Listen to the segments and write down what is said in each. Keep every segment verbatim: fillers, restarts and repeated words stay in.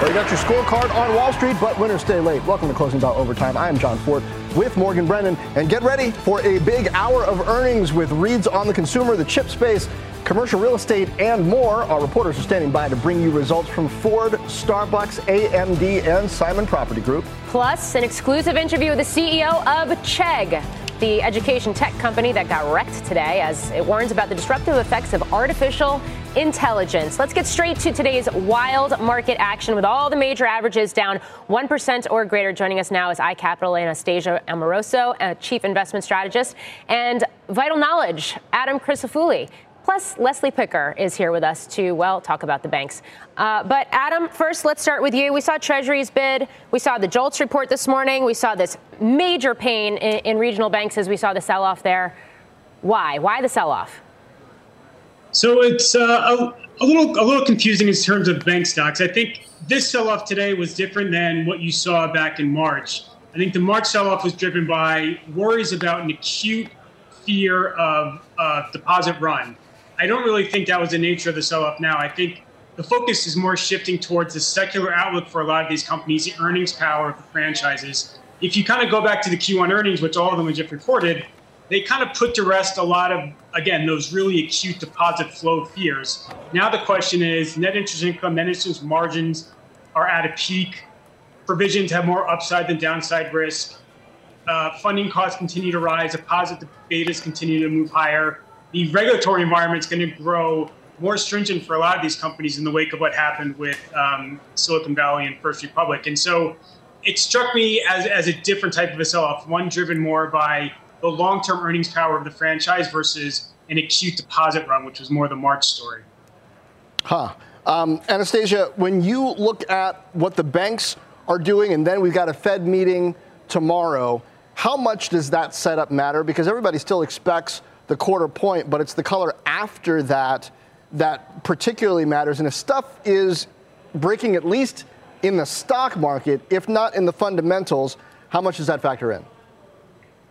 Well, you got your scorecard on Wall Street, but winners stay late. Welcome to Closing Bell Overtime. I am John Fort with Morgan Brennan. And get ready for a big hour of earnings with reads on the consumer, the chip space, commercial real estate, and more. Our reporters are standing by to bring you results from Ford, Starbucks, A M D, and Simon Property Group. Plus, an exclusive interview with the C E O of Chegg, the education tech company that got wrecked today as it warns about the disruptive effects of artificial intelligence. Let's get straight to today's wild market action with all the major averages down one percent or greater. Joining us now is iCapital Anastasia Amoroso, Chief Investment Strategist, and Vital Knowledge, Adam Crisafulli. Plus, Leslie Picker is here with us to, well, talk about the banks. Uh, but, Adam, first, let's start with you. We saw Treasury's bid. We saw the JOLTS report this morning. We saw this major pain in, in regional banks as we saw the sell-off there. Why? Why the sell-off? So it's uh, a, a little a little confusing in terms of bank stocks. I think this sell-off today was different than what you saw back in March. I think the March sell-off was driven by worries about an acute fear of uh, deposit run. I don't really think that was the nature of the sell-off now. I think the focus is more shifting towards the secular outlook for a lot of these companies, the earnings power of the franchises. If you kind of go back to the Q one earnings, which all of them were just reported, they kind of put to rest a lot of, again, those really acute deposit flow fears. Now the question is net interest income, net interest margins are at a peak. Provisions have more upside than downside risk. Uh, funding costs continue to rise. Deposit betas continue to move higher. The regulatory environment is going to grow more stringent for a lot of these companies in the wake of what happened with um, Silicon Valley and First Republic. And so it struck me as, as a different type of a sell-off, one driven more by the long-term earnings power of the franchise versus an acute deposit run, which was more the March story. Huh. Um, Anastasia, when you look at what the banks are doing, and then we've got a Fed meeting tomorrow, how much does that setup matter? Because everybody still expects the quarter point, but it's the color after that that particularly matters. And if stuff is breaking at least in the stock market, if not in the fundamentals, how much does that factor in?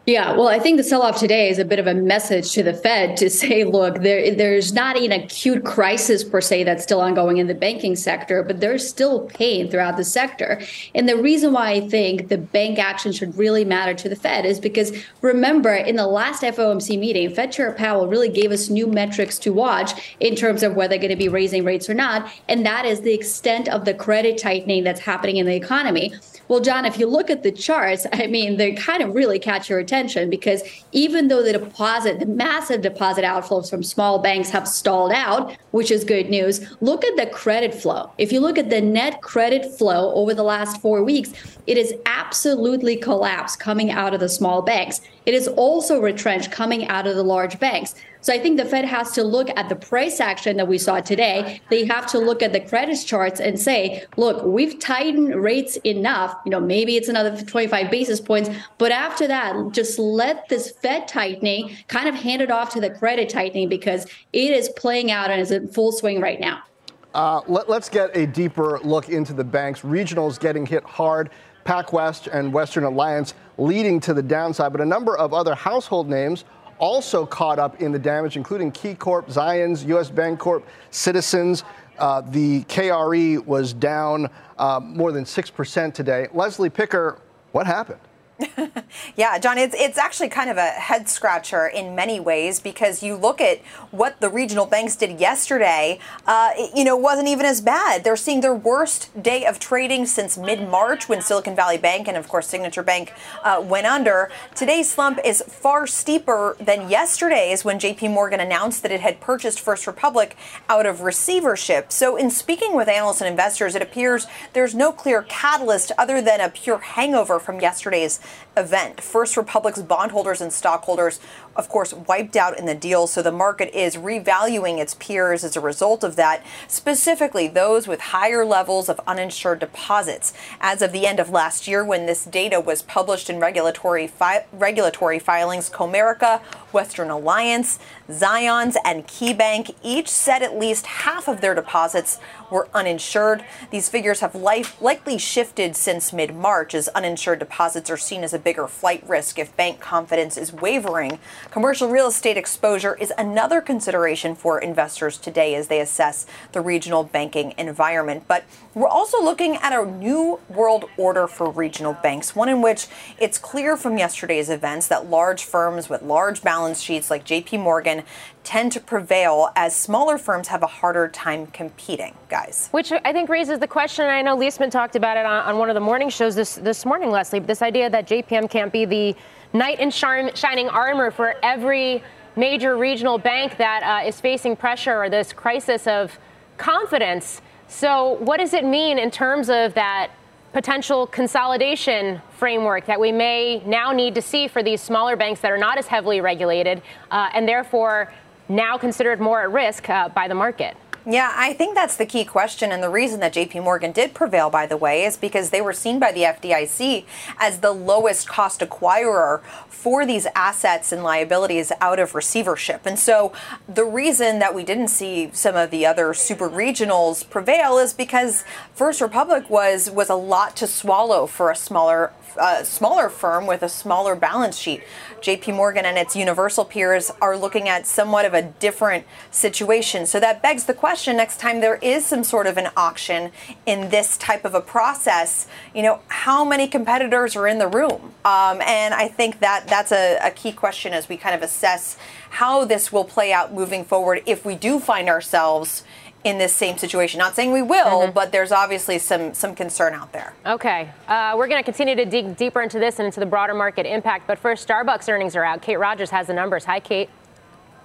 Yeah, well, I think the sell-off today is a bit of a message to the Fed to say, look, there, there's not an acute crisis per se that's still ongoing in the banking sector, but there's still pain throughout the sector. And the reason why I think the bank action should really matter to the Fed is because, remember, in the last F O M C meeting, Fed Chair Powell really gave us new metrics to watch in terms of whether they're going to be raising rates or not. And that is the extent of the credit tightening that's happening in the economy. Well, John, if you look at the charts, I mean, they kind of really catch your attention because even though the deposit, the massive deposit outflows from small banks have stalled out, which is good news, look at the credit flow. If you look at the net credit flow over the last four weeks, it is absolutely collapsed coming out of the small banks. It is also retrenched coming out of the large banks. So I think the Fed has to look at the price action that we saw today. They have to look at the credit charts and say, look, we've tightened rates enough. You know, maybe it's another twenty-five basis points. But after that, just let this Fed tightening kind of hand it off to the credit tightening because it is playing out and is in full swing right now. Uh, let, let's get a deeper look into the banks. Regionals getting hit hard. PacWest and Western Alliance leading to the downside. But a number of other household names also caught up in the damage, including KeyCorp, Zions, U S. Bank Corp, Citizens. Uh, the K R E was down uh, more than six percent today. Leslie Picker, what happened? Yeah, John, it's it's actually kind of a head scratcher in many ways because you look at what the regional banks did yesterday, uh, it, you know, wasn't even as bad. They're seeing their worst day of trading since mid-March when Silicon Valley Bank and, of course, Signature Bank uh, went under. Today's slump is far steeper than yesterday's when J P Morgan announced that it had purchased First Republic out of receivership. So in speaking with analysts and investors, it appears there's no clear catalyst other than a pure hangover from yesterday's event. First Republic's bondholders and stockholders of course, wiped out in the deal. So the market is revaluing its peers as a result of that, specifically those with higher levels of uninsured deposits. As of the end of last year, when this data was published in regulatory fi- regulatory filings, Comerica, Western Alliance, Zions, and KeyBank each said at least half of their deposits were uninsured. These figures have life- likely shifted since mid-March, as uninsured deposits are seen as a bigger flight risk if bank confidence is wavering. Commercial real estate exposure is another consideration for investors today as they assess the regional banking environment. But we're also looking at a new world order for regional banks, one in which it's clear from yesterday's events that large firms with large balance sheets like J P Morgan tend to prevail as smaller firms have a harder time competing, guys. Which I think raises the question, and I know Liesman talked about it on, on one of the morning shows this, this morning, Leslie, this idea that J P M can't be the knight in shining armor for every major regional bank that uh, is facing pressure or this crisis of confidence. So what does it mean in terms of that potential consolidation framework that we may now need to see for these smaller banks that are not as heavily regulated uh, and therefore now considered more at risk uh, by the market? Yeah, I think that's the key question. And the reason that J P Morgan did prevail, by the way, is because they were seen by the F D I C as the lowest cost acquirer for these assets and liabilities out of receivership. And so the reason that we didn't see some of the other super regionals prevail is because First Republic was was a lot to swallow for a smaller uh, smaller firm with a smaller balance sheet. J P Morgan and its universal peers are looking at somewhat of a different situation. So that begs the question. Question next time there is some sort of an auction in this type of a process, you know, how many competitors are in the room? Um, and I think that that's a, a key question as we kind of assess how this will play out moving forward if we do find ourselves in this same situation. Not saying we will, mm-hmm. but there's obviously some some concern out there. Okay. Uh, we're going to continue to dig deeper into this and into the broader market impact. But first, Starbucks earnings are out. Kate Rogers has the numbers. Hi, Kate.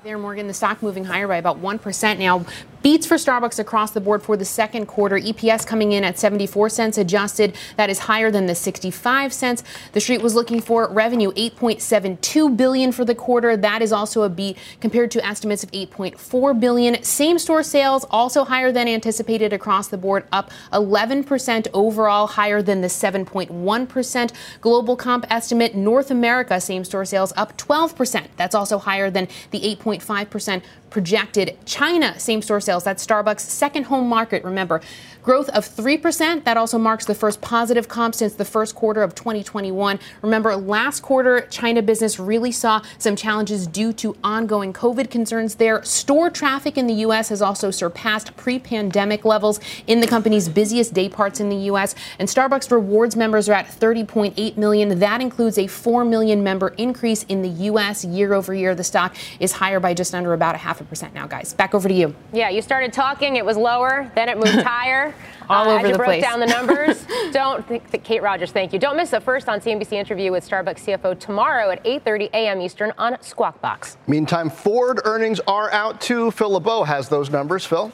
There, Morgan, the stock moving higher by about one percent now. Beats for Starbucks across the board for the second quarter. E P S coming in at seventy-four cents adjusted. That is higher than the sixty-five cents the street was looking for. Revenue eight point seven two billion dollars for the quarter. That is also a beat compared to estimates of eight point four billion dollars. Same store sales also higher than anticipated across the board, up eleven percent overall, higher than the seven point one percent global comp estimate. North America same store sales up twelve percent. That's also higher than the eight point five percent projected. China same-store sales, that's Starbucks' second home market, remember, growth of three percent. That also marks the first positive comp since the first quarter of twenty twenty-one. Remember, last quarter, China business really saw some challenges due to ongoing COVID concerns there. Store traffic in the U S has also surpassed pre-pandemic levels in the company's busiest day parts in the U S. And Starbucks Rewards members are at thirty point eight million. That includes a four million member increase in the U S year over year. The stock is higher by just under about a half a percent now, guys. Back over to you. Yeah, you started talking. It was lower. Then it moved higher. All uh, over the place. As you broke down the numbers. Don't think that Kate Rogers, thank you. Don't miss the first on C N B C interview with Starbucks C F O tomorrow at eight thirty a.m. Eastern on Squawk Box. Meantime, Ford earnings are out too. Phil LeBeau has those numbers. Phil?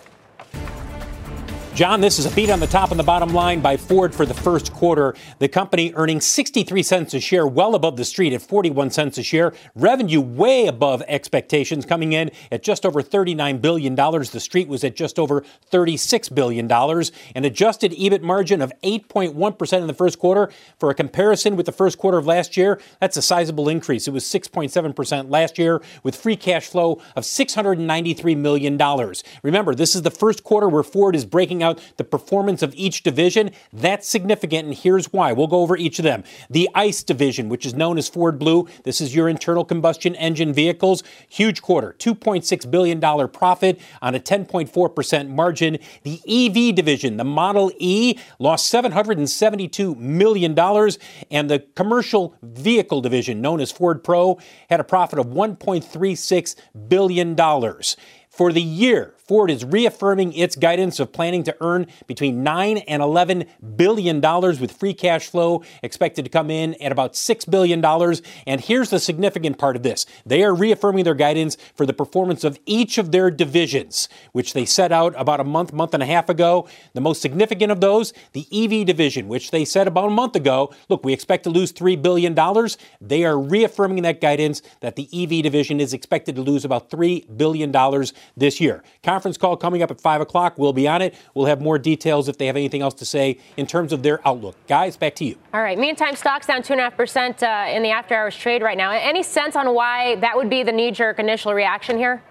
John, this is a beat on the top and the bottom line by Ford for the first quarter. The company earning sixty-three cents a share, well above the street at forty-one cents a share. Revenue way above expectations, coming in at just over thirty-nine billion dollars. The street was at just over thirty-six billion dollars. An adjusted EBIT margin of eight point one percent in the first quarter. For a comparison with the first quarter of last year, that's a sizable increase. It was six point seven percent last year, with free cash flow of six hundred ninety-three million dollars. Remember, this is the first quarter where Ford is breaking out the performance of each division. That's significant, and here's why. We'll go over each of them. The ICE division, which is known as Ford Blue, this is your internal combustion engine vehicles. Huge quarter, two point six billion dollars profit on a ten point four percent margin. The E V division, the Model E, lost seven hundred seventy-two million dollars, and the commercial vehicle division, known as Ford Pro, had a profit of one point three six billion dollars. For the year, Ford is reaffirming its guidance of planning to earn between nine and eleven billion dollars, with free cash flow expected to come in at about six billion dollars. And here's the significant part of this. They are reaffirming their guidance for the performance of each of their divisions, which they set out about a month, month and a half ago. The most significant of those, the E V division, which they said about a month ago, look, we expect to lose three billion dollars. They are reaffirming that guidance that the E V division is expected to lose about three billion dollars this year. Conference call coming up at five o'clock. We'll be on it. We'll have more details if they have anything else to say in terms of their outlook. Guys, back to you. All right. Meantime, stocks down two point five percent uh, in the after-hours trade right now. Any sense on why that would be the knee-jerk initial reaction here?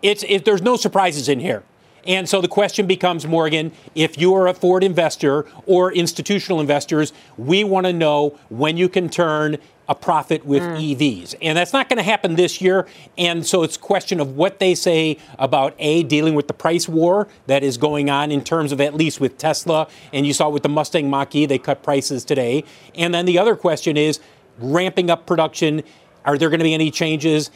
It's it, there's no surprises in here. And so the question becomes, Morgan, if you are a Ford investor or institutional investors, we want to know when you can turn a profit with mm. E Vs. And that's not going to happen this year. And so it's a question of what they say about, A, dealing with the price war that is going on in terms of at least with Tesla. And you saw with the Mustang Mach-E, they cut prices today. And then the other question is ramping up production. Are there going to be any changes?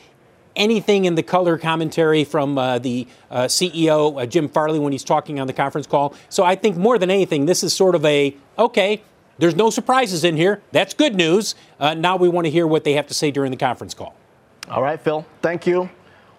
Anything in the color commentary from uh, the uh, C E O, uh, Jim Farley, when he's talking on the conference call. So I think more than anything, this is sort of a, okay, there's no surprises in here. That's good news. Uh, now we want to hear what they have to say during the conference call. All right, Phil. Thank you.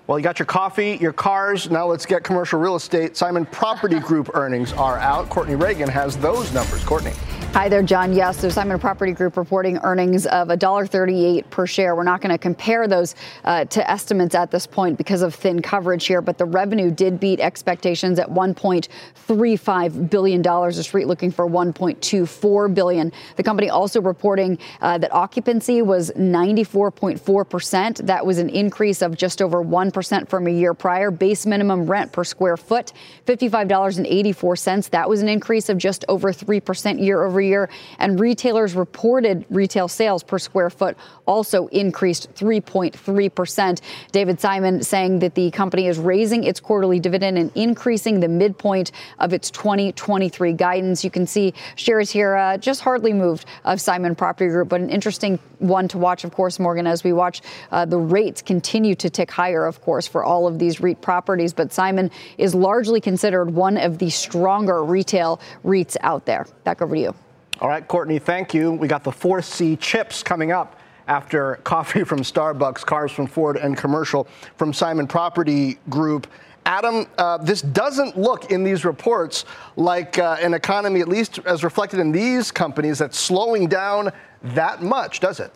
Well, you got your coffee, your cars. Now let's get commercial real estate. Simon Property Group earnings are out. Courtney Reagan has those numbers. Courtney. Hi there, John. Yes, so Simon Property Group reporting earnings of one dollar and thirty-eight cents per share. We're not going to compare those uh, to estimates at this point because of thin coverage here, but the revenue did beat expectations at one point three five billion dollars. The street looking for one point two four billion dollars. The company also reporting uh, that occupancy was ninety-four point four percent. That was an increase of just over one percent. From a year prior. Base minimum rent per square foot, fifty-five dollars and eighty-four cents. That was an increase of just over three percent year over year. And retailers reported retail sales per square foot also increased three point three percent. David Simon saying that the company is raising its quarterly dividend and increasing the midpoint of its twenty twenty-three guidance. You can see shares here uh, just hardly moved of Simon Property Group, but an interesting one to watch, of course, Morgan, as we watch uh, the rates continue to tick higher, of course. course, for all of these REIT properties. But Simon is largely considered one of the stronger retail REITs out there. Back over to you. All right, Courtney, thank you. We got the four C chips coming up after coffee from Starbucks, cars from Ford, and commercial from Simon Property Group. Adam, uh, this doesn't look in these reports like uh, an economy, at least as reflected in these companies, that's slowing down that much, does it?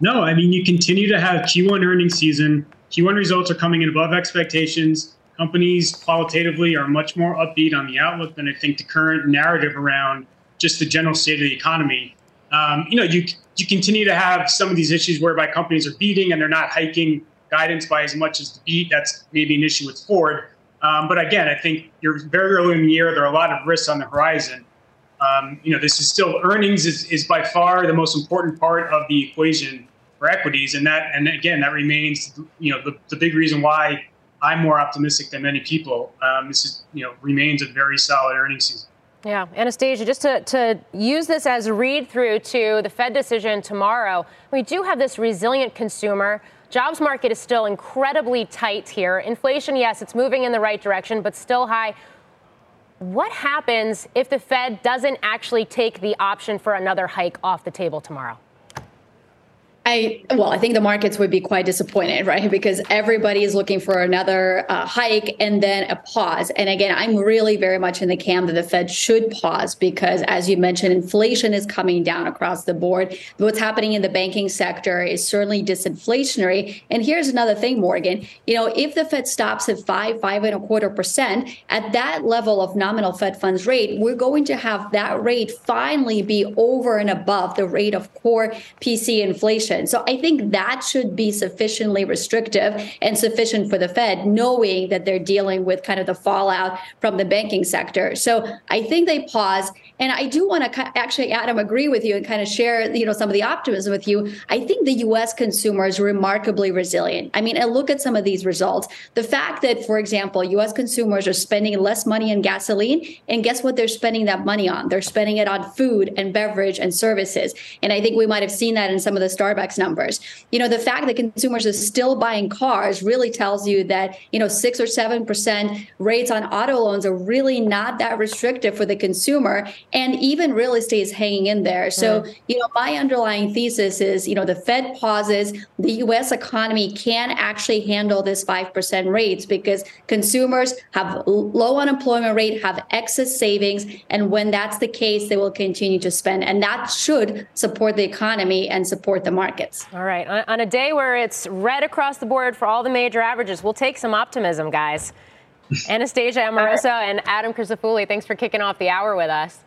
No, I mean, you continue to have Q one earnings season. Q one results are coming in above expectations. Companies qualitatively are much more upbeat on the outlook than I think the current narrative around just the general state of the economy. Um, you know, you you continue to have some of these issues whereby companies are beating and they're not hiking guidance by as much as the beat. That's maybe an issue with Ford. Um, but again, I think you're very early in the year. There are a lot of risks on the horizon. Um, you know, this is still earnings is, is by far the most important part of the equation for equities, and that, and again, that remains, you know, the, the big reason why I'm more optimistic than many people. Um, this is, you know, remains a very solid earnings season. Yeah, Anastasia, just to, to use this as a read through to the Fed decision tomorrow, we do have this resilient consumer. Jobs market is still incredibly tight here. Inflation, yes, it's moving in the right direction, but still high. What happens if the Fed doesn't actually take the option for another hike off the table tomorrow? I, well, I think the markets would be quite disappointed, right? Because everybody is looking for another uh, hike and then a pause. And again, I'm really very much in the camp that the Fed should pause because, as you mentioned, inflation is coming down across the board. What's happening in the banking sector is certainly disinflationary. And here's another thing, Morgan. You know, if the Fed stops at five, five and a quarter percent, at that level of nominal Fed funds rate, we're going to have that rate finally be over and above the rate of core P C inflation. So I think that should be sufficiently restrictive and sufficient for the Fed, knowing that they're dealing with kind of the fallout from the banking sector. So I think they pause. And I do want to actually, Adam, agree with you and kind of share, you know, some of the optimism with you. I think the U S consumer is remarkably resilient. I mean, I look at some of these results. The fact that, for example, U S consumers are spending less money on gasoline, and guess what they're spending that money on? They're spending it on food and beverage and services. And I think we might have seen that in some of the Starbucks Starbucks numbers. You know, the fact that consumers are still buying cars really tells you that, you know, six or seven percent rates on auto loans are really not that restrictive for the consumer. And even real estate is hanging in there. So, mm. you know, my underlying thesis is, you know, the Fed pauses, the U S economy can actually handle this five percent rates because consumers have low unemployment rate, have excess savings. And when that's the case, they will continue to spend. And that should support the economy and support the markets. All right. On, on a day where it's red across the board for all the major averages, we'll take some optimism, guys. Anastasia Amoroso and Adam Crisafulli, thanks for kicking off the hour with us.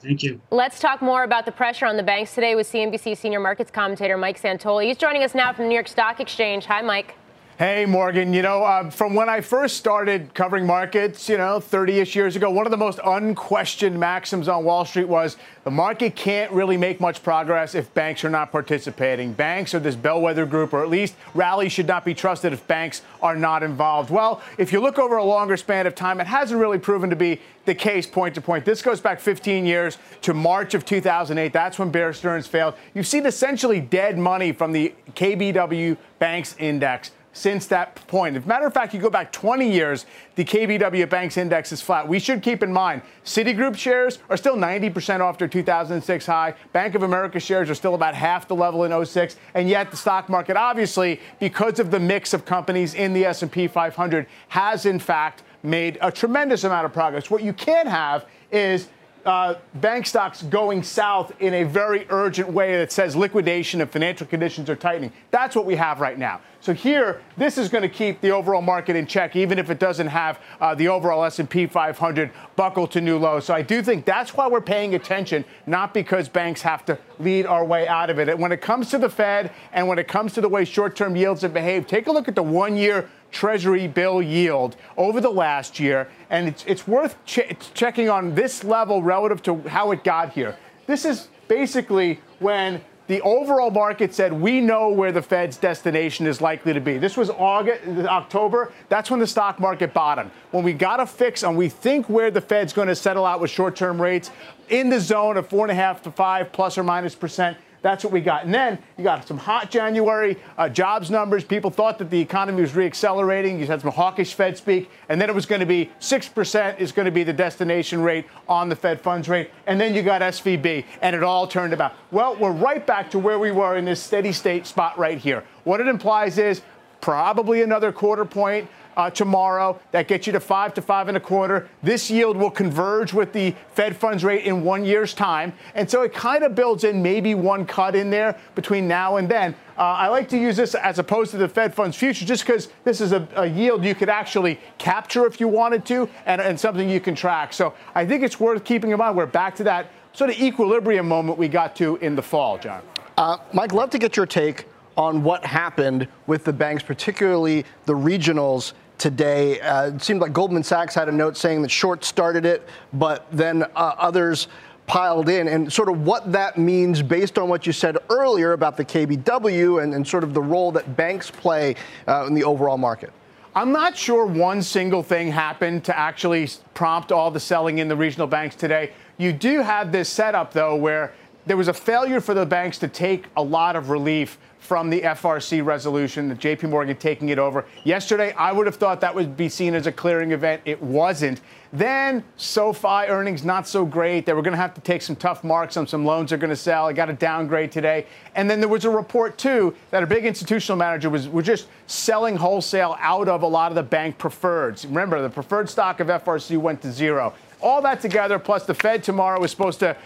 Thank you. Let's talk more about the pressure on the banks today with C N B C senior markets commentator Mike Santoli. He's joining us now from New York Stock Exchange. Hi, Mike. Hey, Morgan, you know, uh, from when I first started covering markets, you know, thirty-ish years ago, one of the most unquestioned maxims on Wall Street was the market can't really make much progress if banks are not participating. Banks are this bellwether group, or at least rallies should not be trusted if banks are not involved. Well, if you look over a longer span of time, it hasn't really proven to be the case point to point. This goes back fifteen years to March of two thousand eight. That's when Bear Stearns failed. You've seen essentially dead money from the K B W Banks Index since that point. As a matter of fact, you go back twenty years, the K B W Banks Index is flat. We should keep in mind, Citigroup shares are still ninety percent off their two thousand six high. Bank of America shares are still about half the level in oh six. And yet the stock market, obviously, because of the mix of companies in the S and P five hundred, has in fact made a tremendous amount of progress. What you can have is Uh, bank stocks going south in a very urgent way that says liquidation and financial conditions are tightening. That's what we have right now. So here, this is going to keep the overall market in check, even if it doesn't have uh, the overall S and P five hundred buckle to new lows. So I do think that's why we're paying attention, not because banks have to lead our way out of it. And when it comes to the Fed and when it comes to the way short-term yields have behaved, take a look at the one-year Treasury bill yield over the last year, and it's, it's worth ch- checking on this level relative to how it got here. This is basically when the overall market said, we know where the Fed's destination is likely to be. This was August, October. That's when the stock market bottomed. When we got a fix on, we think where the Fed's going to settle out with short-term rates in the zone of four and a half to five plus or minus percent. That's what we got. And then you got some hot January uh, jobs numbers. People thought that the economy was reaccelerating. You had some hawkish Fed speak. And then it was going to be six percent is going to be the destination rate on the Fed funds rate. And then you got S V B. And it all turned about. Well, we're right back to where we were in this steady state spot right here. What it implies is probably another quarter point Uh, tomorrow. That gets you to five to five and a quarter. This yield will converge with the Fed funds rate in one year's time. And so it kind of builds in maybe one cut in there between now and then. Uh, I like to use this as opposed to the Fed funds future just because this is a, a yield you could actually capture if you wanted to and, and something you can track. So I think it's worth keeping in mind. We're back to that sort of equilibrium moment we got to in the fall, John. Uh, Mike, love to get your take on what happened with the banks, particularly the regionals today. Uh, it seemed like Goldman Sachs had a note saying that short started it, but then uh, others piled in, and sort of what that means based on what you said earlier about the K B W and, and sort of the role that banks play uh, in the overall market. I'm not sure one single thing happened to actually prompt all the selling in the regional banks today. You do have this setup, though, where there was a failure for the banks to take a lot of relief from the F R C resolution, the J P Morgan taking it over. Yesterday, I would have thought that would be seen as a clearing event. It wasn't. Then SoFi earnings not so great. They were going to have to take some tough marks on some loans they're going to sell. It got a downgrade today. And then there was a report, too, that a big institutional manager was, was just selling wholesale out of a lot of the bank preferreds. Remember, the preferred stock of F R C went to zero. All that together, plus the Fed tomorrow is supposed to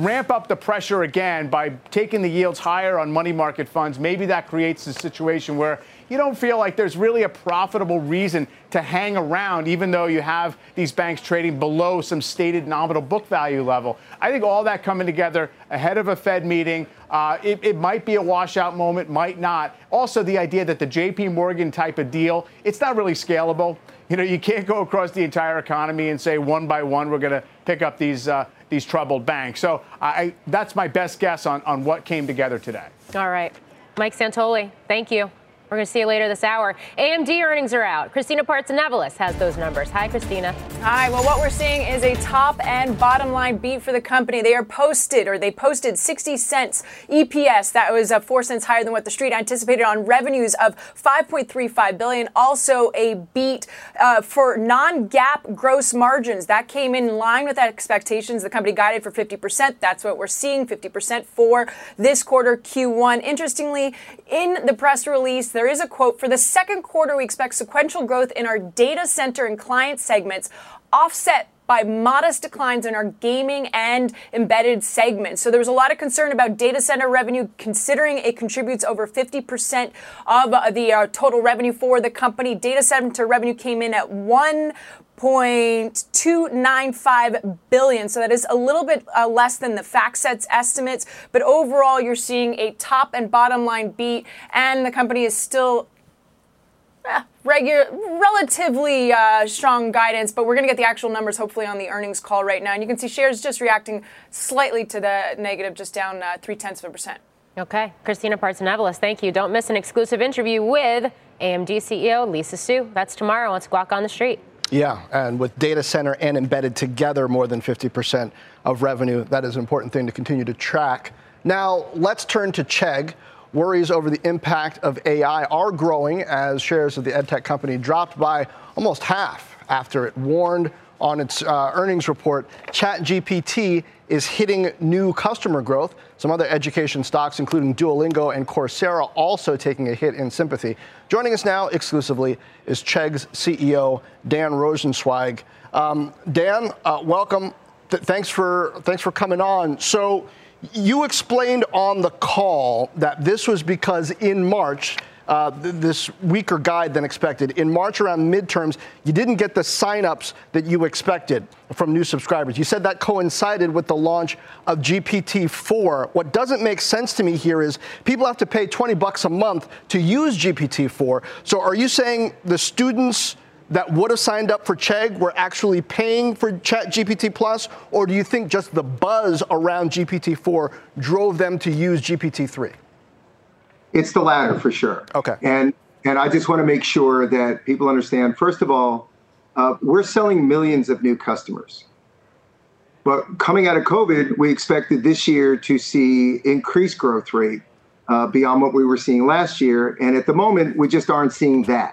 ramp up the pressure again by taking the yields higher on money market funds. Maybe that creates a situation where you don't feel like there's really a profitable reason to hang around, even though you have these banks trading below some stated nominal book value level. I think all that coming together ahead of a Fed meeting, uh, it, it might be a washout moment, might not. Also, the idea that the J P Morgan type of deal, it's not really scalable. You know, you can't go across the entire economy and say one by one we're going to pick up these uh, these troubled banks. So I, that's my best guess on, on what came together today. All right. Mike Santoli, thank you. We're going to see you later this hour. A M D earnings are out. Christina Partsinevelos has those numbers. Hi, Christina. Hi. Well, what we're seeing is a top and bottom line beat for the company. They are posted, or they posted sixty cents E P S. That was uh, four cents higher than what the street anticipated on revenues of five point three five billion dollars. Also a beat uh, for non-GAAP gross margins. That came in line with that expectations. The company guided for fifty percent. That's what we're seeing, fifty percent for this quarter, Q one. Interestingly, in the press release, there is a quote, "For the second quarter, we expect sequential growth in our data center and client segments, offset by modest declines in our gaming and embedded segments." So there was a lot of concern about data center revenue, considering it contributes over fifty percent of the uh, total revenue for the company. Data center revenue came in at one point two nine five billion dollars. So that is a little bit uh, less than the FactSet's estimates. But overall, you're seeing a top and bottom line beat, and the company is still eh, regular, relatively uh, strong guidance, but we're going to get the actual numbers hopefully on the earnings call right now. And you can see shares just reacting slightly to the negative, just down uh, three-tenths of a percent. Okay. Christina Partsinevelos, thank you. Don't miss an exclusive interview with A M D C E O Lisa Su. That's tomorrow on Squawk on the Street. Yeah, and with data center and embedded together more than fifty percent of revenue, that is an important thing to continue to track. Now, let's turn to Chegg. Worries over the impact of A I are growing as shares of the edtech company dropped by almost half after it warned on its uh, earnings report ChatGPT is hitting new customer growth. Some other education stocks, including Duolingo and Coursera, also taking a hit in sympathy. Joining us now exclusively is Chegg's C E O, Dan Rosenzweig. Um, Dan, uh, welcome. Th- thanks for thanks for coming on. So you explained on the call that this was because in March, Uh, th- this weaker guide than expected. In March, around midterms, you didn't get the signups that you expected from new subscribers. You said that coincided with the launch of G P T four. What doesn't make sense to me here is people have to pay twenty bucks a month to use G P T four. So are you saying the students that would have signed up for Chegg were actually paying for ChatGPT Plus, or do you think just the buzz around G P T four drove them to use G P T three? It's the latter for sure. Okay. And and I just want to make sure that people understand, first of all, uh, we're selling millions of new customers. But coming out of COVID, we expected this year to see increased growth rate uh, beyond what we were seeing last year. And at the moment, we just aren't seeing that.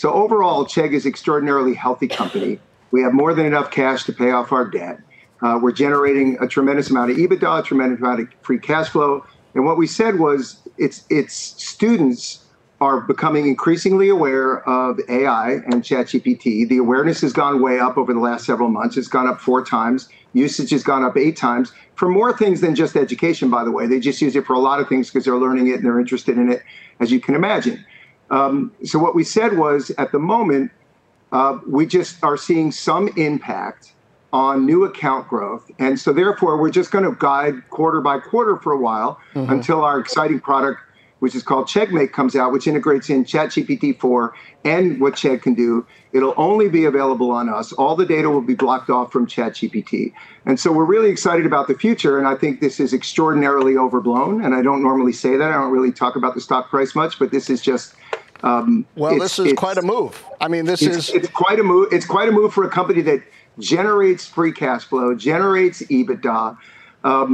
So overall, Chegg is an extraordinarily healthy company. We have more than enough cash to pay off our debt. Uh, we're generating a tremendous amount of EBITDA, a tremendous amount of free cash flow. And what we said was its its students are becoming increasingly aware of A I and ChatGPT. The awareness has gone way up over the last several months. It's gone up four times. Usage has gone up eight times for more things than just education, by the way. They just use it for a lot of things because they're learning it and they're interested in it, as you can imagine. Um, so what we said was, at the moment, uh, we just are seeing some impact on new account growth. And so therefore, we're just going to guide quarter by quarter for a while mm-hmm. until our exciting product, which is called CheggMate, comes out, which integrates in ChatGPT four and what Chegg can do. It'll only be available on us. All the data will be blocked off from ChatGPT. And so we're really excited about the future. And I think this is extraordinarily overblown. And I don't normally say that. I don't really talk about the stock price much, but this is just Um, well, this is quite a move. I mean, this it's, is it's quite a move. It's quite a move for a company that generates free cash flow, generates EBITDA, um,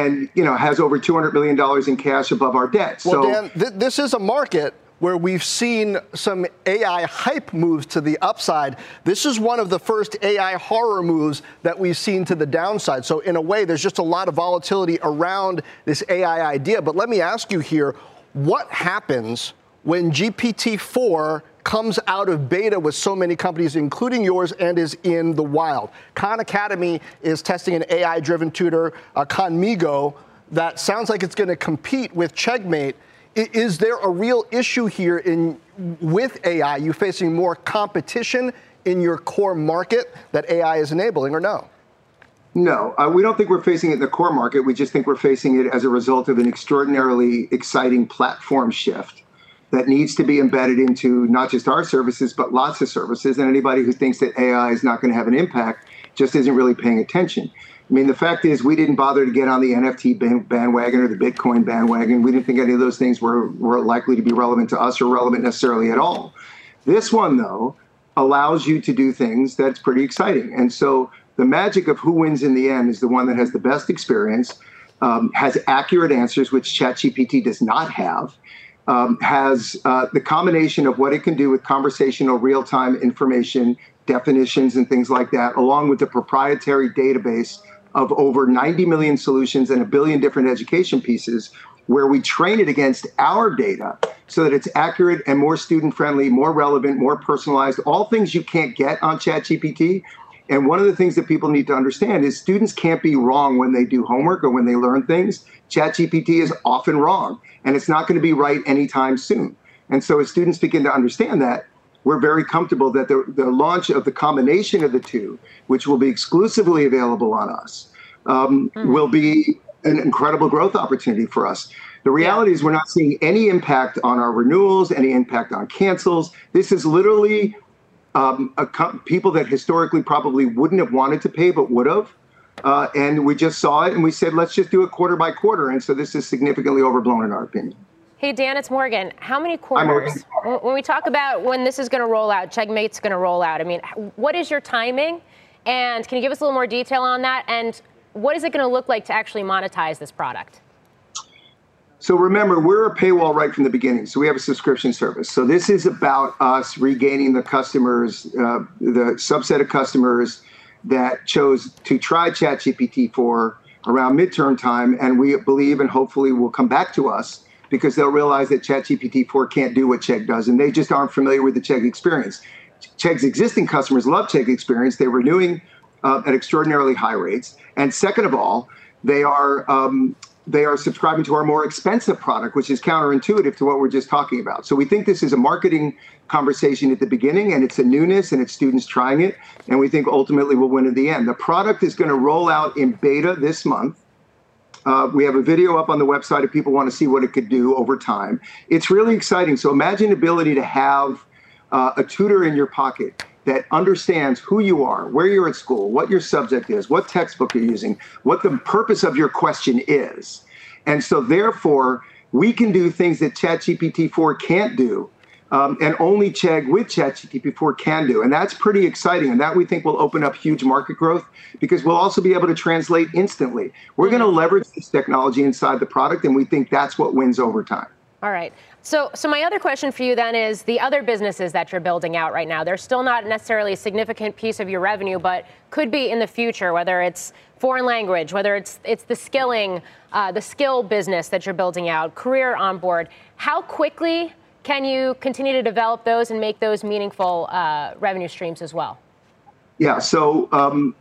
and you know has over two hundred million dollars in cash above our debt. Well, so, Dan, th- this is a market where we've seen some A I hype moves to the upside. This is one of the first A I horror moves that we've seen to the downside. So, in a way, there's just a lot of volatility around this A I idea. But let me ask you here: what happens when G P T four comes out of beta with so many companies, including yours, and is in the wild? Khan Academy is testing an A I-driven tutor, uh, Khanmigo, that sounds like it's going to compete with CheggMate. I- is there a real issue here in with A I? You facing more competition in your core market that A I is enabling, or no? No, uh, we don't think we're facing it in the core market. We just think we're facing it as a result of an extraordinarily exciting platform shift that needs to be embedded into not just our services, but lots of services. And anybody who thinks that A I is not going to have an impact just isn't really paying attention. I mean, the fact is we didn't bother to get on the N F T bandwagon or the Bitcoin bandwagon. We didn't think any of those things were, were likely to be relevant to us or relevant necessarily at all. This one, though, allows you to do things that's pretty exciting. And so the magic of who wins in the end is the one that has the best experience, um, has accurate answers, which ChatGPT does not have, um, has uh, the combination of what it can do with conversational real-time information, definitions and things like that, along with the proprietary database of over ninety million solutions and a billion different education pieces, where we train it against our data so that it's accurate and more student-friendly, more relevant, more personalized, all things you can't get on ChatGPT. And one of the things that people need to understand is students can't be wrong when they do homework or when they learn things. ChatGPT is often wrong, and it's not going to be right anytime soon. And so as students begin to understand that, we're very comfortable that the, the launch of the combination of the two, which will be exclusively available on us, um, mm. will be an incredible growth opportunity for us. The reality yeah. is we're not seeing any impact on our renewals, any impact on cancels. This is literally um, a co- people that historically probably wouldn't have wanted to pay, but would have. Uh, and we just saw it and we said, let's just do it quarter by quarter. And so this is significantly overblown in our opinion. Hey, Dan, it's Morgan. How many quarters? When we talk about when this is going to roll out, Cheggmate's going to roll out, I mean, what is your timing? And can you give us a little more detail on that? And what is it going to look like to actually monetize this product? So remember, we're a paywall right from the beginning. So we have a subscription service. So this is about us regaining the customers, uh, the subset of customers that chose to try ChatGPT for around midterm time. And we believe and hopefully will come back to us because they'll realize that ChatGPT four can't do what Chegg does, and they just aren't familiar with the Chegg experience. Chegg's existing customers love Chegg experience. They're renewing uh, at extraordinarily high rates. And second of all, they are um, they are subscribing to our more expensive product, which is counterintuitive to what we're just talking about. So we think this is a marketing conversation at the beginning, and it's a newness, and it's students trying it, and we think ultimately we'll win at the end. The product is going to roll out in beta this month. Uh, we have a video up on the website if people want to see what it could do over time. It's really exciting. So imagine the ability to have uh, a tutor in your pocket that understands who you are, where you're at school, what your subject is, what textbook you're using, what the purpose of your question is. And so therefore, we can do things that ChatGPT four can't do, um, and only Chegg with ChatGPT four can do. And that's pretty exciting. And that we think will open up huge market growth because we'll also be able to translate instantly. We're mm-hmm. going to leverage this technology inside the product, and we think that's what wins over time. All right. So so my other question for you then is the other businesses that you're building out right now, they're still not necessarily a significant piece of your revenue, but could be in the future, whether it's foreign language, whether it's it's the skilling, uh, the skill business that you're building out, career on board. How quickly can you continue to develop those and make those meaningful uh, revenue streams as well? Yeah. So, um,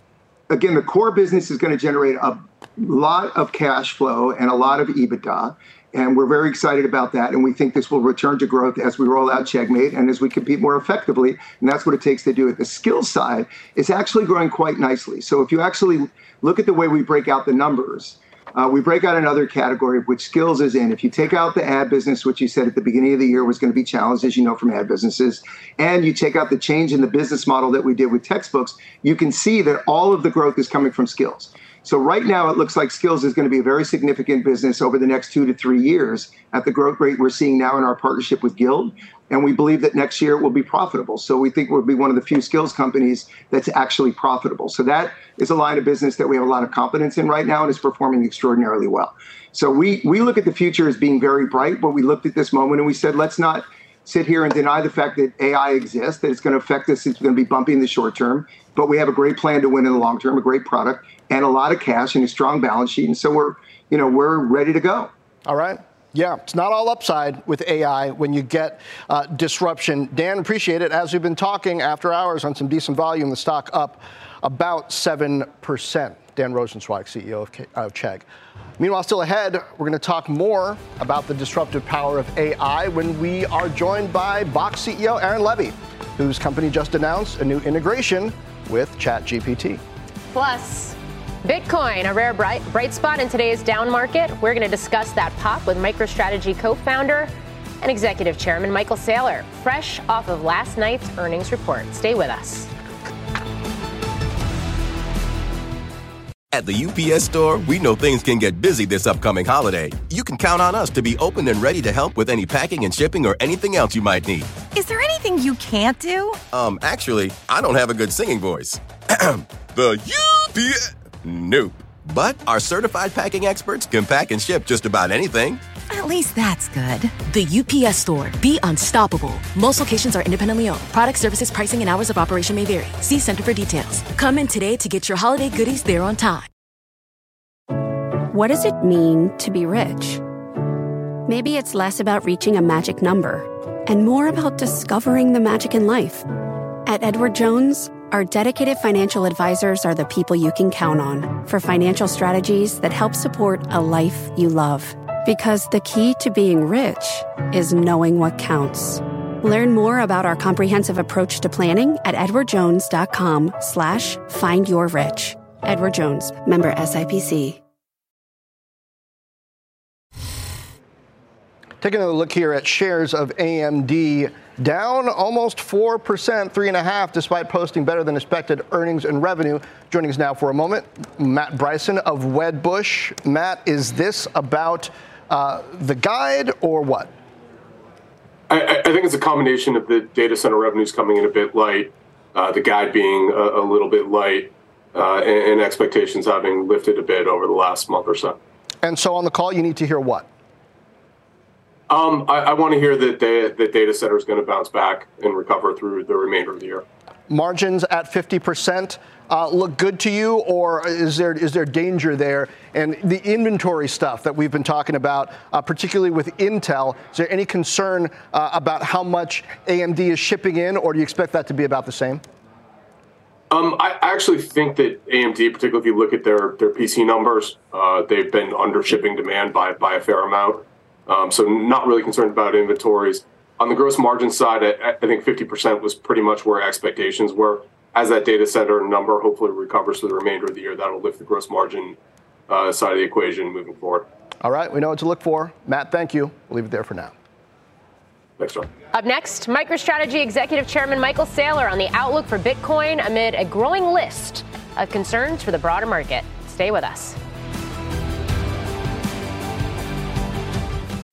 again, the core business is going to generate a lot of cash flow and a lot of EBITDA. And we're very excited about that. And we think this will return to growth as we roll out Cheggmate and as we compete more effectively. And that's what it takes to do it. The skill side is actually growing quite nicely. So if you actually look at the way we break out the numbers, uh, we break out another category of which skills is in. If you take out the ad business, which you said at the beginning of the year was going to be challenged, as you know, from ad businesses, and you take out the change in the business model that we did with textbooks, you can see that all of the growth is coming from skills. So right now, it looks like skills is going to be a very significant business over the next two to three years at the growth rate we're seeing now in our partnership with Guild. And we believe that next year it will be profitable. So we think we'll be one of the few skills companies that's actually profitable. So that is a line of business that we have a lot of confidence in right now and is performing extraordinarily well. So we, we look at the future as being very bright, but we looked at this moment and we said, let's not sit here and deny the fact that A I exists, that it's going to affect us, it's going to be bumpy in the short term, but we have a great plan to win in the long term, a great product, and a lot of cash and a strong balance sheet, and so we're, you know, we're ready to go. All right. Yeah, it's not all upside with A I when you get uh, disruption. Dan, appreciate it. As we've been talking after hours on some decent volume, the stock up about seven percent. Dan Rosenzweig, C E O of, K- of Chegg. Meanwhile, still ahead, we're going to talk more about the disruptive power of A I when we are joined by Box C E O Aaron Levie, whose company just announced a new integration with ChatGPT. Plus, Bitcoin, a rare bright, bright spot in today's down market. We're going to discuss that pop with MicroStrategy co-founder and executive chairman Michael Saylor, fresh off of last night's earnings report. Stay with us. At the U P S Store, we know things can get busy this upcoming holiday. You can count on us to be open and ready to help with any packing and shipping or anything else you might need. Is there anything you can't do? Um, actually, I don't have a good singing voice. The U P S... Nope. But our certified packing experts can pack and ship just about anything. At least that's good. The U P S Store. Be unstoppable. Most locations are independently owned. Product, services, pricing, and hours of operation may vary. See Center for details. Come in today to get your holiday goodies there on time. What does it mean to be rich? Maybe it's less about reaching a magic number and more about discovering the magic in life. At Edward Jones, our dedicated financial advisors are the people you can count on for financial strategies that help support a life you love. Because the key to being rich is knowing what counts. Learn more about our comprehensive approach to planning at edwardjones.com slash find your rich. Edward Jones, member S I P C. Taking a look here at shares of A M D, down almost four percent, three point five percent, despite posting better than expected earnings and revenue. Joining us now for a moment, Matt Bryson of Wedbush. Matt, is this about uh, the guide or what? I, I think it's a combination of the data center revenues coming in a bit light, uh, the guide being a, a little bit light, uh, and, and expectations having lifted a bit over the last month or so. And so on the call, you need to hear what? Um, I, I want to hear that the, the data center is going to bounce back and recover through the remainder of the year. Margins at fifty percent uh, look good to you, or is there is there danger there? And the inventory stuff that we've been talking about, uh, particularly with Intel, is there any concern uh, about how much A M D is shipping in, or do you expect that to be about the same? Um, I actually think that A M D, particularly if you look at their, their P C numbers, uh, they've been under shipping demand by, by a fair amount. Um, so not really concerned about inventories. On the gross margin side, I, I think fifty percent was pretty much where expectations were. As that data center number hopefully recovers for the remainder of the year, that'll lift the gross margin uh, side of the equation moving forward. All right, we know what to look for. Matt, thank you. We'll leave it there for now. Next one. Up next, MicroStrategy Executive Chairman Michael Saylor on the outlook for Bitcoin amid a growing list of concerns for the broader market. Stay with us.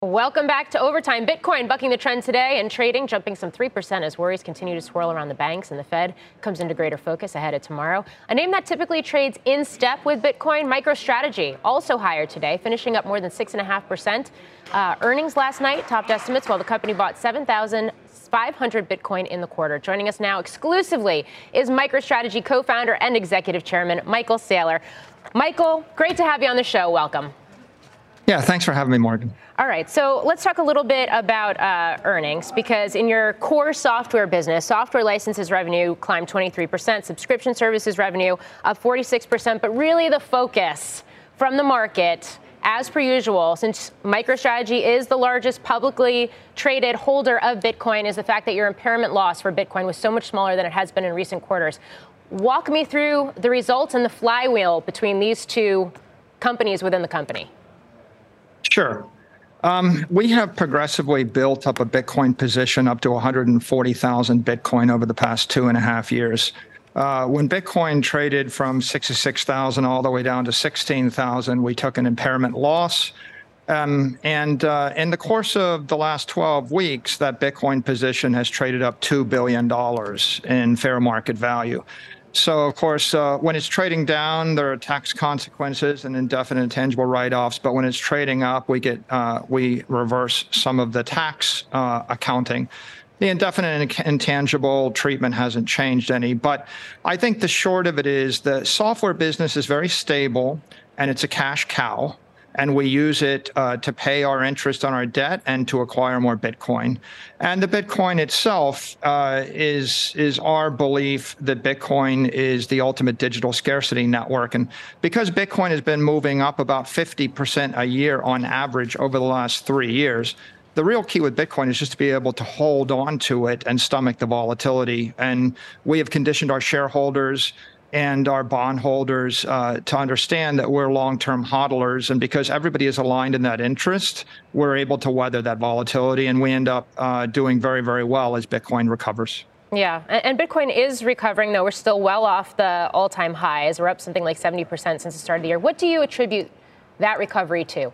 Welcome back to Overtime. Bitcoin bucking the trend today and trading jumping some three percent as worries continue to swirl around the banks and the Fed comes into greater focus ahead of tomorrow. A name that typically trades in step with Bitcoin, MicroStrategy, also higher today, finishing up more than six point five percent. Uh, earnings last night topped estimates while the company bought seven thousand five hundred Bitcoin in the quarter. Joining us now exclusively is MicroStrategy co-founder and executive chairman Michael Saylor. Michael, great to have you on the show. Welcome. Yeah, thanks for having me, Morgan. All right, so let's talk a little bit about uh, earnings, because in your core software business, software licenses revenue climbed twenty-three percent, subscription services revenue up forty-six percent, but really the focus from the market, as per usual, since MicroStrategy is the largest publicly traded holder of Bitcoin, is the fact that your impairment loss for Bitcoin was so much smaller than it has been in recent quarters. Walk me through the results and the flywheel between these two companies within the company. Sure. Um, we have progressively built up a Bitcoin position up to one hundred forty thousand Bitcoin over the past two and a half years. Uh, when Bitcoin traded from sixty-six thousand all the way down to sixteen thousand, we took an impairment loss. Um, and uh, in the course of the last twelve weeks, that Bitcoin position has traded up two billion dollars in fair market value. So, of course, uh, when it's trading down, there are tax consequences and indefinite intangible write-offs. But when it's trading up, we get uh, we reverse some of the tax uh, accounting. The indefinite intangible treatment hasn't changed any. But I think the short of it is the software business is very stable, and it's a cash cow. and we use it uh, to pay our interest on our debt and to acquire more Bitcoin. And the Bitcoin itself uh, is is our belief that Bitcoin is the ultimate digital scarcity network. And because Bitcoin has been moving up about fifty percent a year on average over the last three years, the real key with Bitcoin is just to be able to hold on to it and stomach the volatility. And we have conditioned our shareholders and our bondholders uh, to understand that we're long-term hodlers. And because everybody is aligned in that interest, we're able to weather that volatility. And we end up uh, doing very, very well as Bitcoin recovers. Yeah. And Bitcoin is recovering, though. We're still well off the all-time highs. We're up something like seventy percent since the start of the year. What do you attribute that recovery to?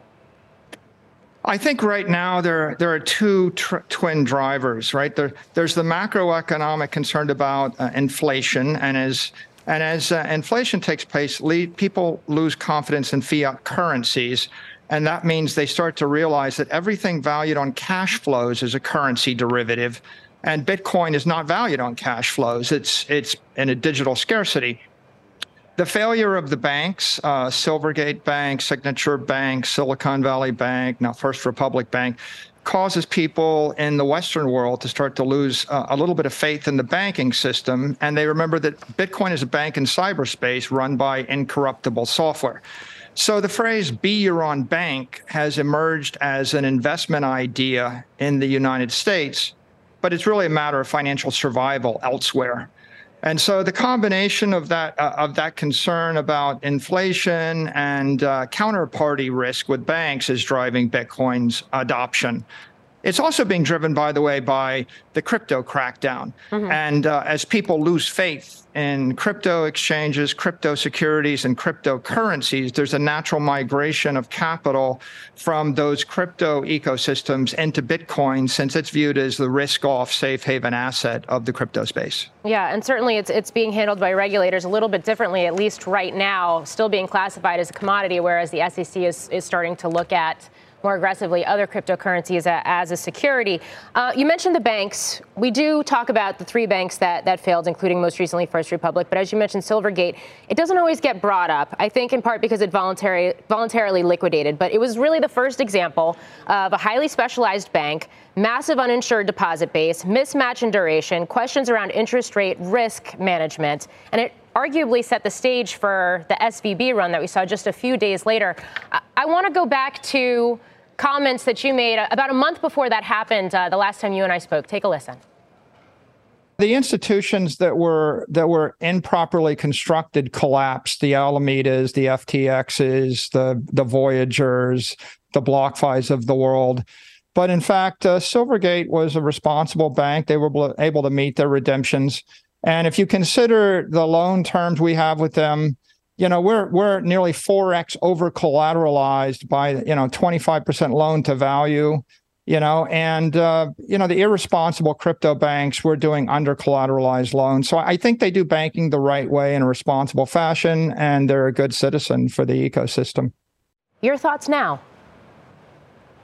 I think right now there there are two tr- twin drivers, right? There, there's the macroeconomic concern about uh, inflation, and as and as uh, inflation takes place, le- people lose confidence in fiat currencies, and that means they start to realize that everything valued on cash flows is a currency derivative, and Bitcoin is not valued on cash flows. It's it's in a digital scarcity. The failure of the banks, uh, Silvergate Bank, Signature Bank, Silicon Valley Bank, now First Republic Bank, causes people in the Western world to start to lose uh, a little bit of faith in the banking system. And they remember that Bitcoin is a bank in cyberspace run by incorruptible software. So the phrase "be your own bank" has emerged as an investment idea in the United States, but it's really a matter of financial survival elsewhere. And so the combination of that uh, of that concern about inflation and uh, counterparty risk with banks is driving Bitcoin's adoption. It's also being driven, by the way, by the crypto crackdown. Mm-hmm. And uh, as people lose faith in crypto exchanges, crypto securities, and cryptocurrencies, there's a natural migration of capital from those crypto ecosystems into Bitcoin, since it's viewed as the risk-off safe haven asset of the crypto space. Yeah, and certainly it's it's being handled by regulators a little bit differently, at least right now, still being classified as a commodity, whereas the S E C is, is starting to look at more aggressively other cryptocurrencies as a security. Uh, you mentioned the banks. We do talk about the three banks that, that failed, including most recently First Republic. But as you mentioned, Silvergate, it doesn't always get brought up, I think in part because it voluntary, voluntarily liquidated. But it was really the first example of a highly specialized bank, massive uninsured deposit base, mismatch in duration, questions around interest rate risk management. And it arguably set the stage for the S V B run that we saw just a few days later. I, I want to go back to comments that you made about a month before that happened, uh, the last time you and I spoke. Take a listen. The institutions that were that were improperly constructed collapsed. The Alamedas, the F T Xs, the, the Voyagers, the BlockFis of the world. But in fact, uh, Silvergate was a responsible bank. They were bl- able to meet their redemptions. And if you consider the loan terms we have with them, you know, we're we're nearly four x over collateralized by, you know, twenty-five percent loan to value, you know, and, uh, you know, the irresponsible crypto banks were doing under collateralized loans. So I think they do banking the right way in a responsible fashion, and they're a good citizen for the ecosystem. Your thoughts now?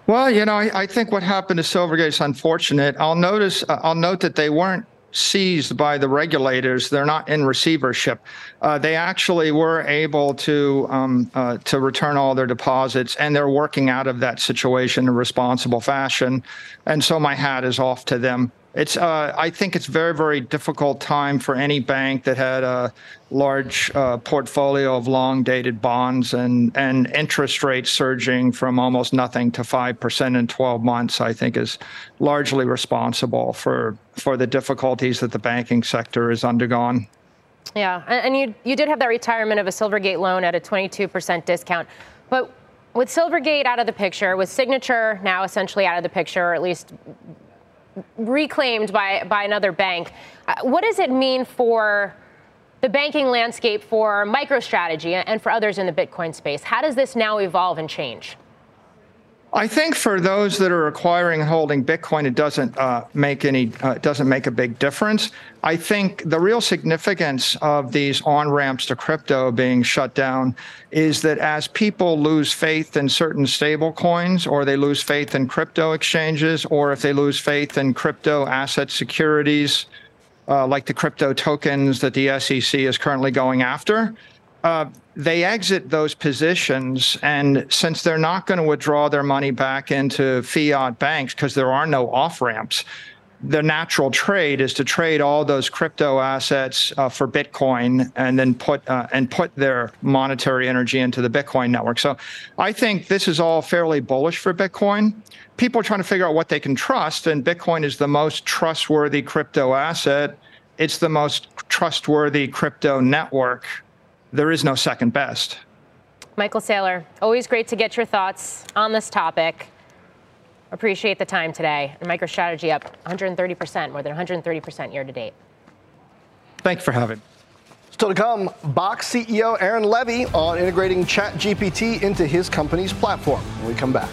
Well, you know, I, I think what happened to Silvergate is unfortunate. I'll notice, uh, I'll note that they weren't seized by the regulators. They're not in receivership. Uh, they actually were able to um, uh, to return all their deposits, and they're working out of that situation in a responsible fashion. And so my hat is off to them. It's uh, I think it's very, very difficult time for any bank that had a large uh, portfolio of long-dated bonds and, and interest rates surging from almost nothing to five percent in twelve months, I think is largely responsible for, for the difficulties that the banking sector has undergone. Yeah, and you you did have that retirement of a Silvergate loan at a twenty-two percent discount. But with Silvergate out of the picture, with Signature now essentially out of the picture, or at least reclaimed by, by another bank, Uh, what does it mean for the banking landscape for MicroStrategy and for others in the Bitcoin space? How does this now evolve and change? I think for those that are acquiring and holding Bitcoin, it doesn't uh, make any uh, doesn't make a big difference. I think the real significance of these on-ramps to crypto being shut down is that as people lose faith in certain stable coins, or they lose faith in crypto exchanges, or if they lose faith in crypto asset securities, uh, like the crypto tokens that the S E C is currently going after, uh, they exit those positions. And since they're not going to withdraw their money back into fiat banks because there are no off-ramps, the natural trade is to trade all those crypto assets uh, for Bitcoin, and then put uh, and put their monetary energy into the Bitcoin network. So I think this is all fairly bullish for Bitcoin. People are trying to figure out what they can trust, and Bitcoin is the most trustworthy crypto asset. It's the most trustworthy crypto network. There is no second best. Michael Saylor, always great to get your thoughts on this topic. Appreciate the time today. And MicroStrategy up one hundred thirty percent, more than one hundred thirty percent year to date. Thanks for having me. Still to come, Box C E O Aaron Levie on integrating ChatGPT into his company's platform. When we come back.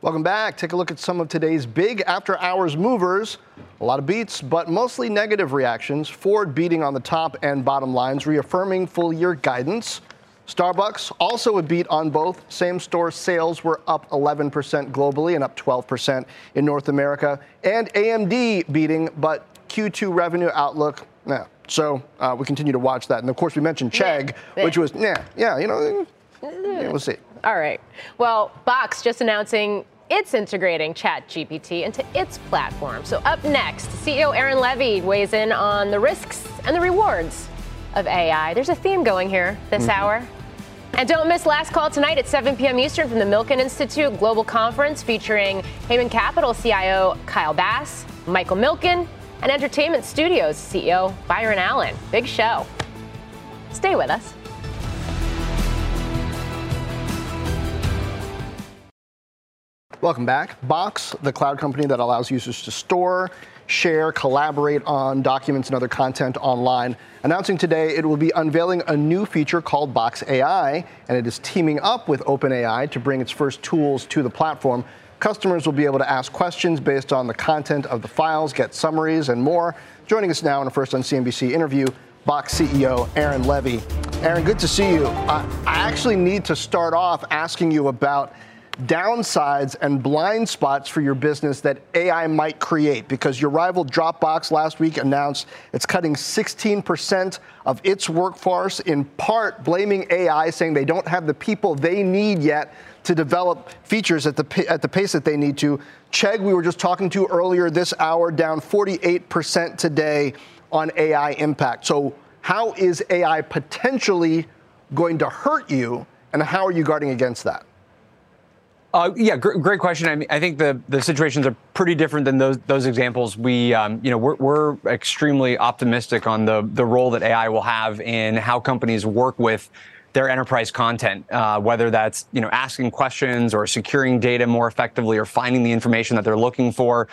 Welcome back. Take a look at some of today's big after-hours movers. A lot of beats, but mostly negative reactions. Ford beating on the top and bottom lines, reaffirming full-year guidance. Starbucks also a beat on both. Same-store sales were up eleven percent globally and up twelve percent in North America. And A M D beating, but Q two revenue outlook, nah. So uh, we continue to watch that. And, of course, we mentioned Chegg, yeah. which was, nah, yeah, you know, yeah, we'll see. All right. Well, Box just announcing it's integrating ChatGPT into its platform. So up next, C E O Aaron Levie weighs in on the risks and the rewards of A I. There's a theme going here this mm-hmm. hour. And don't miss Last Call tonight at seven p.m. Eastern from the Milken Institute Global Conference, featuring Hayman Capital C I O Kyle Bass, Michael Milken, and Entertainment Studios C E O Byron Allen. Big show. Stay with us. Welcome back. Box, the cloud company that allows users to store, share, collaborate on documents and other content online. Announcing today, it will be unveiling a new feature called Box A I, and it is teaming up with OpenAI to bring its first tools to the platform. Customers will be able to ask questions based on the content of the files, get summaries, and more. Joining us now in a First on C N B C interview, Box C E O Aaron Levie. Aaron, good to see you. I, I actually need to start off asking you about downsides and blind spots for your business that A I might create, because your rival Dropbox last week announced it's cutting sixteen percent of its workforce, in part blaming A I, saying they don't have the people they need yet to develop features at the at the pace that they need to. Chegg, we were just talking to earlier this hour, down forty-eight percent today on A I impact. So how is A I potentially going to hurt you, and how are you guarding against that? Uh, yeah, gr- great question. I mean, I think the, the situations are pretty different than those those examples. We, um, you know, we're, we're extremely optimistic on the the role that A I will have in how companies work with their enterprise content, uh, whether that's, you know, asking questions or securing data more effectively or finding the information that they're looking for.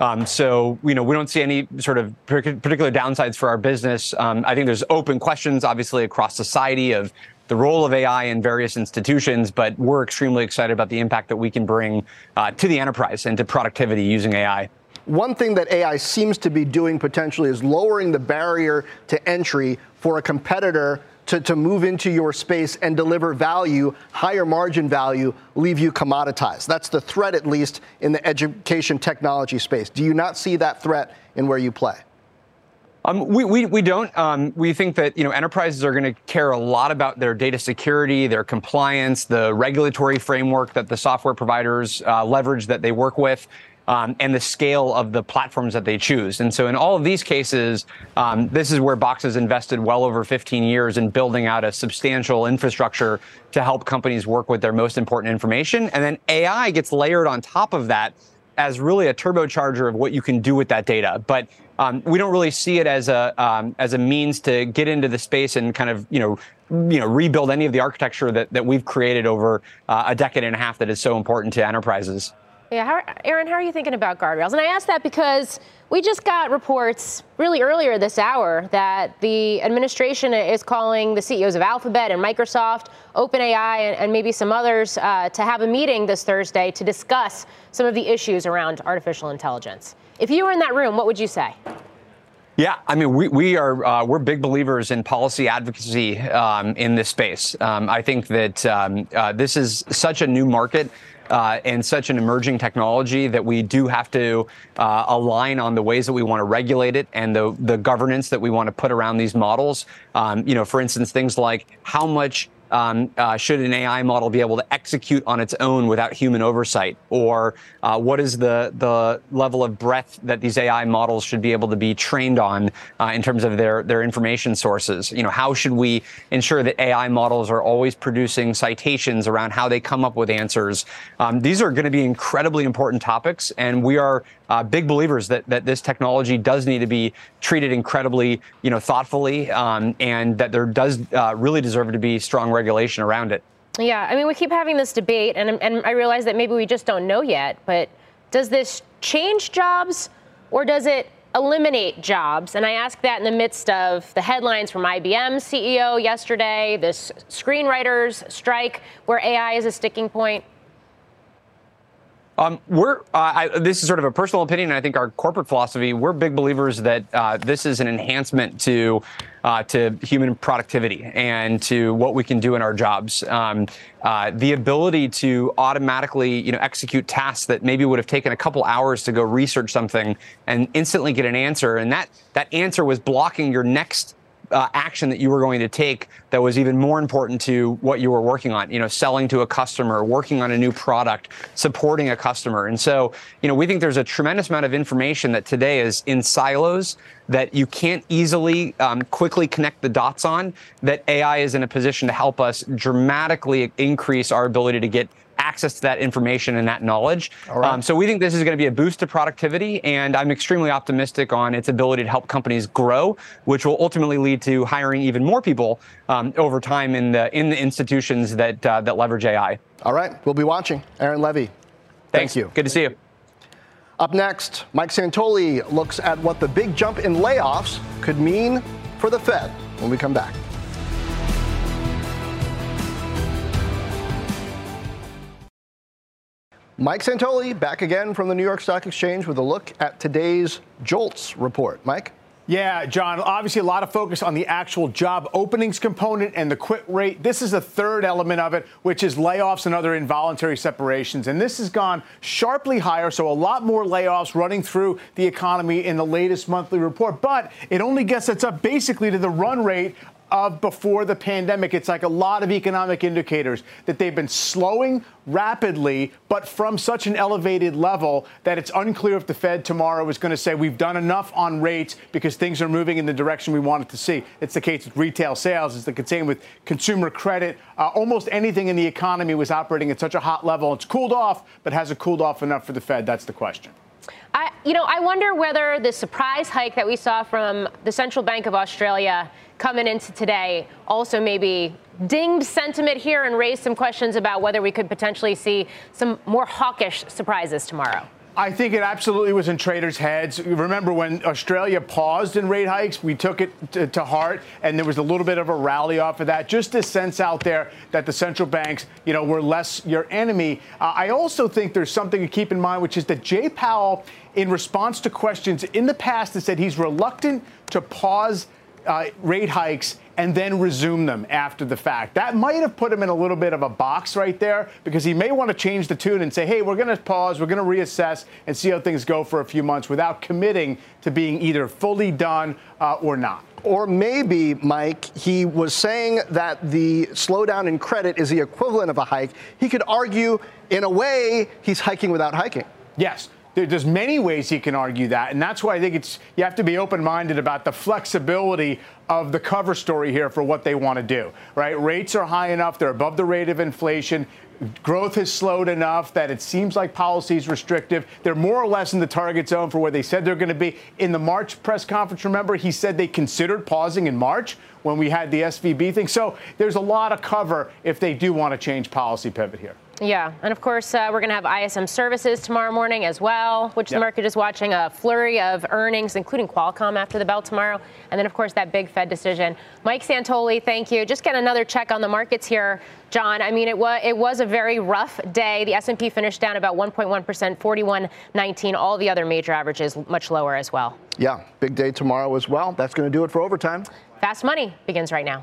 Um, so, you know, we don't see any sort of particular downsides for our business. Um, I think there's open questions, obviously, across society of the role of A I in various institutions, but we're extremely excited about the impact that we can bring uh, to the enterprise and to productivity using A I. One thing that A I seems to be doing potentially is lowering the barrier to entry for a competitor to, to move into your space and deliver value, higher margin value, leave you commoditized. That's the threat, at least, in the education technology space. Do you not see that threat in where you play? Um, we, we we don't. Um, we think that, you know, enterprises are going to care a lot about their data security, their compliance, the regulatory framework that the software providers uh, leverage that they work with, um, and the scale of the platforms that they choose. And so in all of these cases, um, this is where Box has invested well over fifteen years in building out a substantial infrastructure to help companies work with their most important information. And then A I gets layered on top of that as really a turbocharger of what you can do with that data. But um, we don't really see it as a um, as a means to get into the space and kind of, you know, you know, rebuild any of the architecture that, that we've created over uh, a decade and a half that is so important to enterprises. Yeah, how, Aaron, how are you thinking about guardrails? And I ask that because we just got reports really earlier this hour that the administration is calling the C E Os of Alphabet and Microsoft, OpenAI, and, and maybe some others uh, to have a meeting this Thursday to discuss some of the issues around artificial intelligence. If you were in that room, what would you say? Yeah, I mean, we we are uh, we're big believers in policy advocacy um, in this space. Um, I think that um, uh, this is such a new market. uh, and such an emerging technology that we do have to uh, align on the ways that we want to regulate it and the, the governance that we want to put around these models. Um, you know, for instance, things like how much Um, uh, should an A I model be able to execute on its own without human oversight? Or uh, what is the, the level of breadth that these A I models should be able to be trained on uh, in terms of their, their information sources? You know, how should we ensure that A I models are always producing citations around how they come up with answers? Um, these are going to be incredibly important topics, and we are uh, big believers that, that this technology does need to be treated incredibly, you know, thoughtfully, um, and that there does uh, really deserve to be strong regulation around it. Yeah, I mean, we keep having this debate, and, and I realize that maybe we just don't know yet, but does this change jobs or does it eliminate jobs? And I ask that in the midst of the headlines from I B M's C E O yesterday, this screenwriters strike where A I is a sticking point. Um, we're, uh, I, this is sort of a personal opinion, and I think our corporate philosophy, we're big believers that uh, this is an enhancement to uh, to human productivity and to what we can do in our jobs. Um, uh, the ability to automatically, you know, execute tasks that maybe would have taken a couple hours to go research something and instantly get an answer, and that, that answer was blocking your next Uh, action that you were going to take that was even more important to what you were working on, you know, selling to a customer, working on a new product, supporting a customer. And so, you know, we think there's a tremendous amount of information that today is in silos that you can't easily um, quickly connect the dots on, that A I is in a position to help us dramatically increase our ability to get access to that information and that knowledge. All right. Um, so we think this is going to be a boost to productivity, and I'm extremely optimistic on its ability to help companies grow, which will ultimately lead to hiring even more people um, over time in the in the institutions that uh, that leverage A I. All right, we'll be watching. Aaron Levy, thanks. Thank you. Good to see you. Up next, Mike Santoli looks at what the big jump in layoffs could mean for the Fed when we come back. Mike Santoli back again from the New York Stock Exchange with a look at today's JOLTS report. Mike? Yeah, John, obviously a lot of focus on the actual job openings component and the quit rate. This is the third element of it, which is layoffs and other involuntary separations. And this has gone sharply higher, so a lot more layoffs running through the economy in the latest monthly report. But it only gets us up basically to the run rate of before the pandemic. It's like a lot of economic indicators that they've been slowing rapidly, but from such an elevated level that it's unclear if the Fed tomorrow is going to say we've done enough on rates because things are moving in the direction we wanted to see. It's the case with retail sales. It's the same with consumer credit. Uh, almost anything in the economy was operating at such a hot level. It's cooled off, but has it cooled off enough for the Fed? That's the question. I, you know, I wonder whether the surprise hike that we saw from the Central Bank of Australia coming into today also maybe dinged sentiment here and raised some questions about whether we could potentially see some more hawkish surprises tomorrow. I think it absolutely was in traders' heads. Remember when Australia paused in rate hikes, we took it to, to heart, and there was a little bit of a rally off of that. Just this sense out there that the central banks, you know, were less your enemy. Uh, I also think there's something to keep in mind, which is that Jay Powell, in response to questions in the past, has said he's reluctant to pause uh, rate hikes and then resume them after the fact. That might have put him in a little bit of a box right there, because he may want to change the tune and say, hey, we're going to pause, we're going to reassess and see how things go for a few months without committing to being either fully done uh, or not. Or maybe, Mike, he was saying that the slowdown in credit is the equivalent of a hike. He could argue, in a way, he's hiking without hiking. Yes. There's many ways he can argue that, and that's why I think it's you have to be open-minded about the flexibility of the cover story here for what they want to do, right? Rates are high enough. They're above the rate of inflation. Growth has slowed enough that it seems like policy is restrictive. They're more or less in the target zone for where they said they're going to be. In the March press conference, remember, he said they considered pausing in March when we had the S V B thing. So there's a lot of cover if they do want to change policy pivot here. Yeah. And of course, uh, we're going to have I S M services tomorrow morning as well, which yep. The market is watching a flurry of earnings, including Qualcomm after the bell tomorrow. And then, of course, that big Fed decision. Mike Santoli, thank you. Just get another check on the markets here, John. I mean, it was it was a very rough day. The S and P finished down about one point one percent, forty-one nineteen. All the other major averages much lower as well. Yeah. Big day tomorrow as well. That's going to do it for Overtime. Fast Money begins right now.